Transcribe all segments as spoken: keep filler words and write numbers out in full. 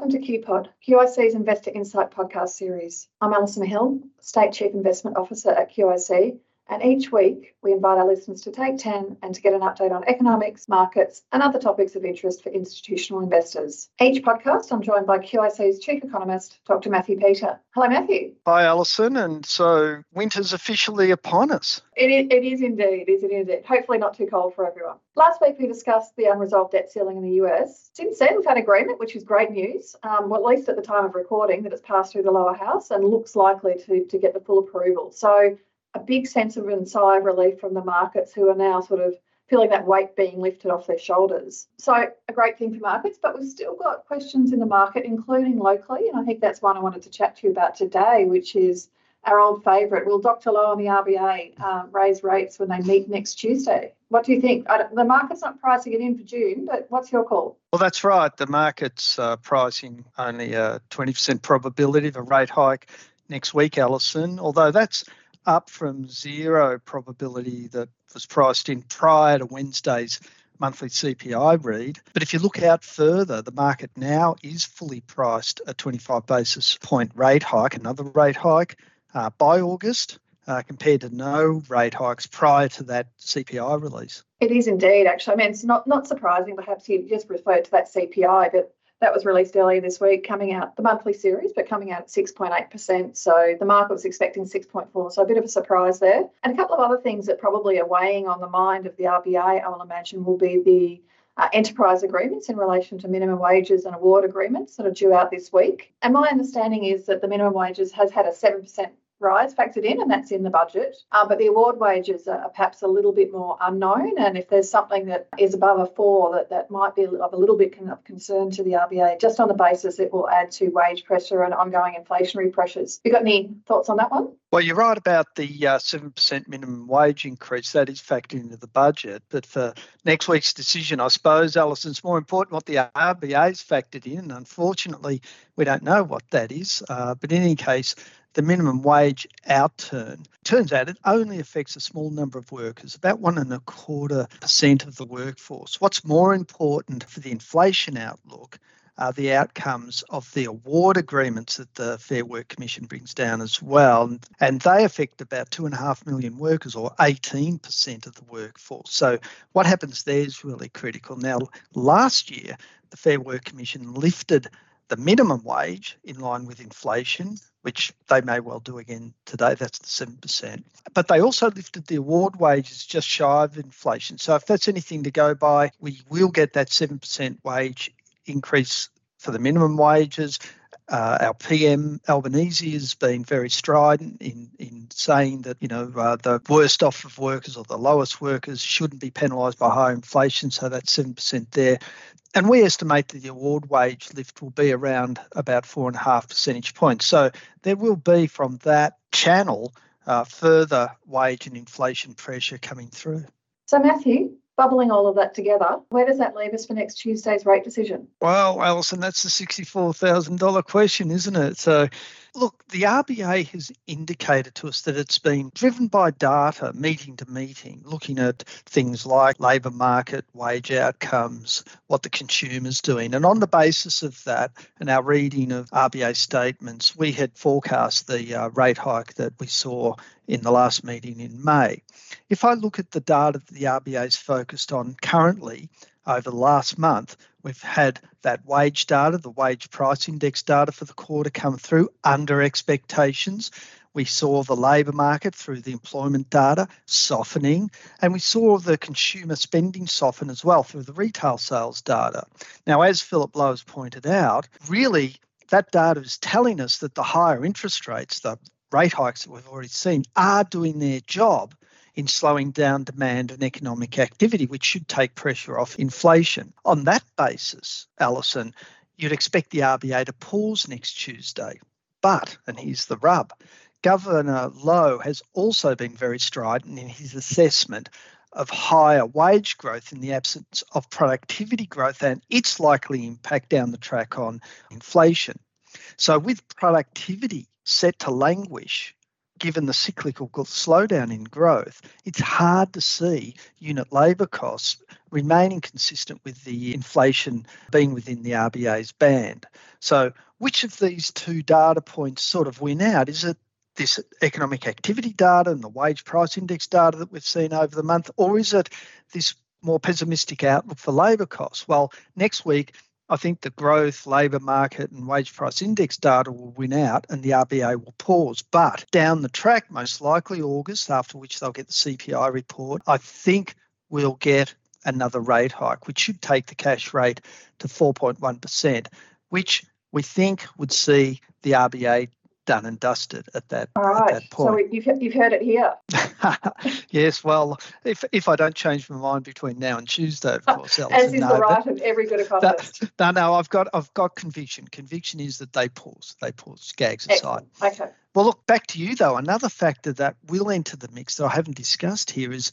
Welcome to QPod, Q I C's Investor Insight podcast series. I'm Allison Hill, State Chief Investment Officer at Q I C, and each week we invite our listeners to take ten and to get an update on economics, markets, and other topics of interest for institutional investors. Each podcast, I'm joined by Q I C's Chief Economist, Dr Matthew Peter. Hello, Matthew. Hi, Allison. And so winter's officially upon us. It is, it is indeed. It is indeed. Hopefully not too cold for everyone. Last week, we discussed the unresolved debt ceiling in the U S. Since then, we've had agreement, which is great news, um, well, at least at the time of recording, that it's passed through the lower house and looks likely to, to get the full approval. So a big sense of and sigh of relief from the markets, who are now sort of feeling that weight being lifted off their shoulders. So a great thing for markets, but we've still got questions in the market, including locally. And I think that's one I wanted to chat to you about today, which is our old favourite. Will Dr Lowe and the R B A um, raise rates when they meet next Tuesday? What do you think? I don't, the market's not pricing it in for June, but what's your call? Well, that's right. The market's uh, pricing only a twenty percent probability of a rate hike next week, Alison, although that's up from zero probability that was priced in prior to Wednesday's monthly C P I read. But if you look out further, the market now is fully priced a twenty-five basis point rate hike, another rate hike uh, by August, uh, compared to no rate hikes prior to that C P I release. It is indeed, actually. I mean, it's not, not surprising. Perhaps you just referred to that C P I, but that was released earlier this week, coming out, the monthly series, but coming out at six point eight percent. So the market was expecting six point four. So a bit of a surprise there. And a couple of other things that probably are weighing on the mind of the R B A, I will imagine, will be the uh, enterprise agreements in relation to minimum wages and award agreements that are due out this week. And my understanding is that the minimum wages has had a seven percent rise factored in, and that's in the budget. Um, but the award wages are perhaps a little bit more unknown, and if there's something that is above a four, that, that might be of a little bit of concern to the R B A, just on the basis it will add to wage pressure and ongoing inflationary pressures. You got any thoughts on that one? Well, you're right about the uh, seven percent minimum wage increase. That is factored into the budget. But for next week's decision, I suppose, Alison, it's more important what the R B A's factored in. Unfortunately, we don't know what that is. Uh, but in any case, the minimum wage outturn, turns out it only affects a small number of workers, about one and a quarter percent of the workforce. What's more important for the inflation outlook are the outcomes of the award agreements that the Fair Work Commission brings down as well. And they affect about two and a half million workers, or eighteen percent of the workforce. So what happens there is really critical. Now, last year, the Fair Work Commission lifted the minimum wage in line with inflation, which they may well do again today. That's the seven percent. But they also lifted the award wages just shy of inflation. So if that's anything to go by, we will get that seven percent wage increase for the minimum wages. Uh, our P M Albanese has been very strident in, in saying that, you know, uh, the worst off of workers or the lowest workers shouldn't be penalised by higher inflation. So that's seven percent there. And we estimate that the award wage lift will be around about four and a half percentage points. So there will be from that channel uh, further wage and inflation pressure coming through. So, Matthew, bubbling all of that together, where does that leave us for next Tuesday's rate decision? Well, Alison, that's the sixty-four thousand dollars question, isn't it? So, look, the R B A has indicated to us that it's been driven by data, meeting to meeting, looking at things like labour market, wage outcomes, what the consumer's doing. And on the basis of that and our reading of R B A statements, we had forecast the uh, rate hike that we saw in the last meeting in May. If I look at the data that the R B A's focused on currently, over the last month, we've had that wage data, the wage price index data for the quarter come through under expectations. We saw the labour market through the employment data softening, and we saw the consumer spending soften as well through the retail sales data. Now, as Philip Lowe has pointed out, really that data is telling us that the higher interest rates, the rate hikes that we've already seen, are doing their job in slowing down demand and economic activity, which should take pressure off inflation. On that basis, Alison, you'd expect the R B A to pause next Tuesday. But, and here's the rub, Governor Lowe has also been very strident in his assessment of higher wage growth in the absence of productivity growth and its likely impact down the track on inflation. So with productivity set to languish, given the cyclical slowdown in growth, it's hard to see unit labour costs remaining consistent with the inflation being within the R B A's band. So which of these two data points sort of win out? Is it this economic activity data and the wage price index data that we've seen over the month, or is it this more pessimistic outlook for labour costs? Well, next week, I think the growth, labour market and wage price index data will win out and the R B A will pause. But down the track, most likely August, after which they'll get the C P I report, I think we'll get another rate hike, which should take the cash rate to four point one percent, which we think would see the R B A done and dusted at that, All right. at that point. So you've, you've heard it here. Yes, well, if if I don't change my mind between now and Tuesday, of course, Alison, as is no, the right but, of every good economist. That, no, no, I've got I've got conviction. Conviction is that they pause. They pause. Skags aside. Okay. Well, look, back to you though. Another factor that will enter the mix that I haven't discussed here is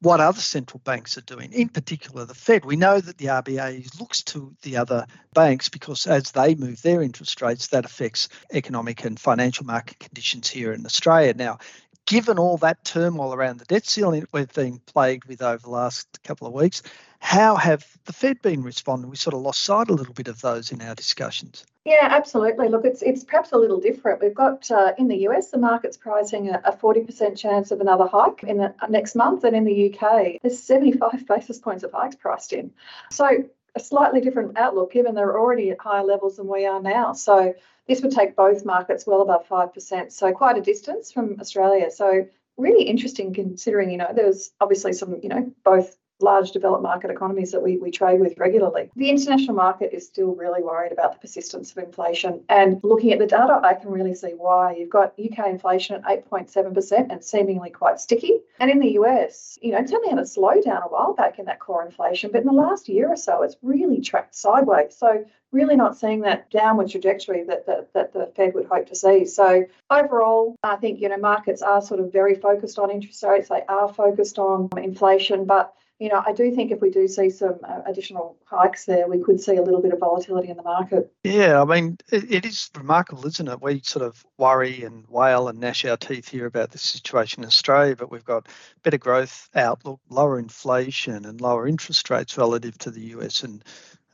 what other central banks are doing, in particular the Fed. We know that the R B A looks to the other banks because as they move their interest rates, that affects economic and financial market conditions here in Australia. Now, given all that turmoil around the debt ceiling we've been plagued with over the last couple of weeks, how have the Fed been responding? We sort of lost sight a little bit of those in our discussions. Yeah, absolutely. Look, it's it's perhaps a little different. We've got uh, in the U S, the market's pricing a, a forty percent chance of another hike in the, uh, next month. And in the U K, there's seventy-five basis points of hikes priced in. So a slightly different outlook, given they're already at higher levels than we are now. So this would take both markets well above five percent. So quite a distance from Australia. So really interesting considering, you know, there's obviously some, you know, both large developed market economies that we, we trade with regularly. The international market is still really worried about the persistence of inflation. And looking at the data, I can really see why. You've got U K inflation at eight point seven percent and seemingly quite sticky. And in the U S, you know, it's only had a slowdown a while back in that core inflation, but in the last year or so, it's really tracked sideways. So really not seeing that downward trajectory that the, that the Fed would hope to see. So overall, I think, you know, markets are sort of very focused on interest rates. They are focused on inflation, but you know, I do think if we do see some additional hikes there, we could see a little bit of volatility in the market. Yeah, I mean, it, it is remarkable, isn't it? We sort of worry and wail and gnash our teeth here about the situation in Australia, but we've got better growth outlook, lower inflation and lower interest rates relative to the U S and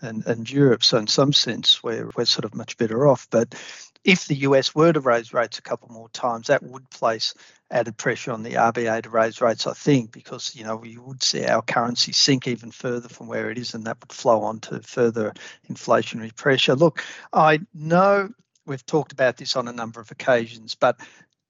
and, and Europe. So in some sense, we're, we're sort of much better off. But if the U S were to raise rates a couple more times, that would place added pressure on the R B A to raise rates, I think, because, you know, we would see our currency sink even further from where it is, and that would flow on to further inflationary pressure. Look, I know we've talked about this on a number of occasions, but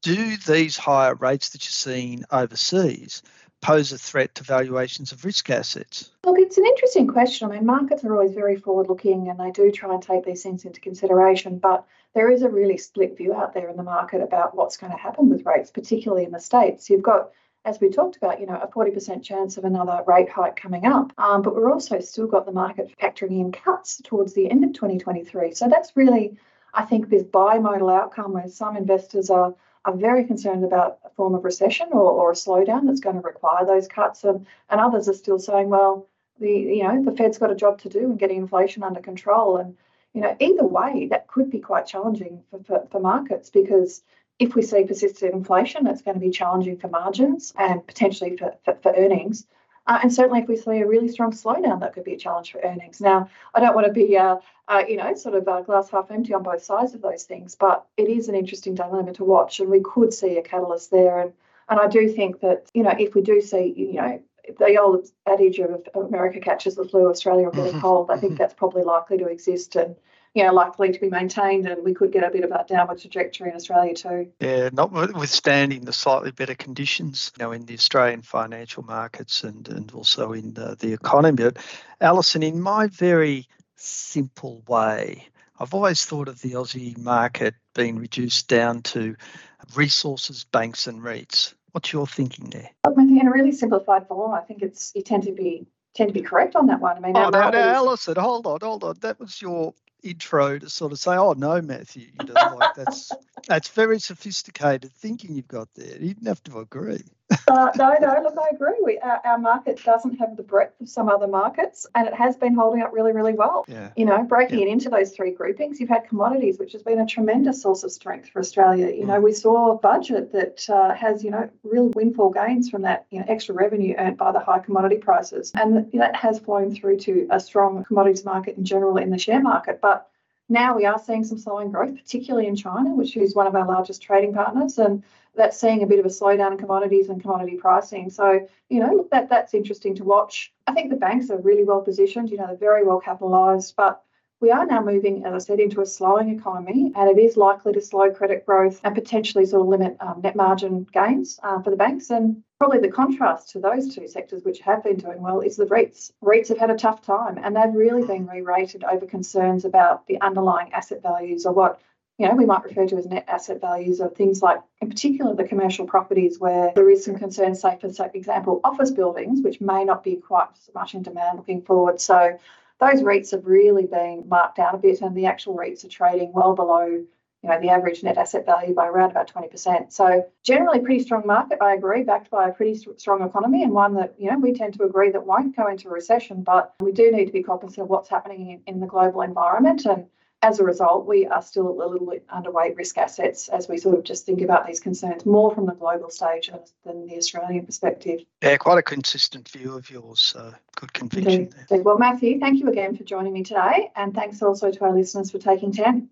do these higher rates that you're seeing overseas pose a threat to valuations of risk assets? Look, it's an interesting question. I mean, markets are always very forward-looking and they do try and take these things into consideration, but there is a really split view out there in the market about what's going to happen with rates, particularly in the States. You've got, as we talked about, you know, a forty percent chance of another rate hike coming up, um, but we're also still got the market factoring in cuts towards the end of twenty twenty-three. So that's really, I think, this bimodal outcome where some investors are I'm very concerned about a form of recession or, or a slowdown that's going to require those cuts. And, and others are still saying, well, the you know, the Fed's got a job to do in getting inflation under control. And, you know, either way, that could be quite challenging for, for, for markets, because if we see persistent inflation, it's going to be challenging for margins and potentially for, for, for earnings. Uh, and certainly if we see a really strong slowdown, that could be a challenge for earnings. Now, I don't want to be, uh, uh, you know, sort of uh, glass half empty on both sides of those things, but it is an interesting dilemma to watch, and we could see a catalyst there. And and I do think that, you know, if we do see, you know, the old adage of America catches the flu, Australia will get a cold, I think that's probably likely to exist and, you know, likely to be maintained, and we could get a bit of that downward trajectory in Australia too. Yeah, notwithstanding the slightly better conditions, you know, in the Australian financial markets and, and also in the, the economy. But Alison, in my very simple way, I've always thought of the Aussie market being reduced down to resources, banks and REITs. What's your thinking there? I mean, in a really simplified form, I think it's you tend to be tend to be correct on that one. I mean, oh, no, no, Alison, hold on, hold on. That was your intro to sort of say, oh no, Matthew, you don't like that's that's very sophisticated thinking you've got there. You didn't have to agree. uh, no, no, look, I agree. We, our, our market doesn't have the breadth of some other markets, and it has been holding up really, really well. Yeah. You know, breaking yeah. it into those three groupings, you've had commodities, which has been a tremendous source of strength for Australia. You mm. know, we saw a budget that uh, has, you know, real windfall gains from that, you know, extra revenue earned by the high commodity prices. And that has flown through to a strong commodities market in general in the share market. But now we are seeing some slowing growth, particularly in China, which is one of our largest trading partners, and that's seeing a bit of a slowdown in commodities and commodity pricing. So, you know, that that's interesting to watch. I think the banks are really well positioned, you know, they're very well capitalised, but we are now moving, as I said, into a slowing economy, and it is likely to slow credit growth and potentially sort of limit um, net margin gains uh, for the banks. And probably the contrast to those two sectors, which have been doing well, is the REITs. REITs have had a tough time, and they've really been re-rated over concerns about the underlying asset values, or what, you know, we might refer to as net asset values of things like, in particular, the commercial properties where there is some concern, say, for example, office buildings, which may not be quite as much in demand looking forward. So those REITs have really been marked down a bit, and the actual REITs are trading well below, you know, the average net asset value by around about twenty percent. So generally pretty strong market, I agree, backed by a pretty strong economy, and one that, you know, we tend to agree that won't go into a recession, but we do need to be cognizant of what's happening in, in the global environment. And as a result, we are still a little bit underweight risk assets as we sort of just think about these concerns more from the global stage than the Australian perspective. Yeah, quite a consistent view of yours, so good conviction there. Well, Matthew, thank you again for joining me today, and thanks also to our listeners for taking time.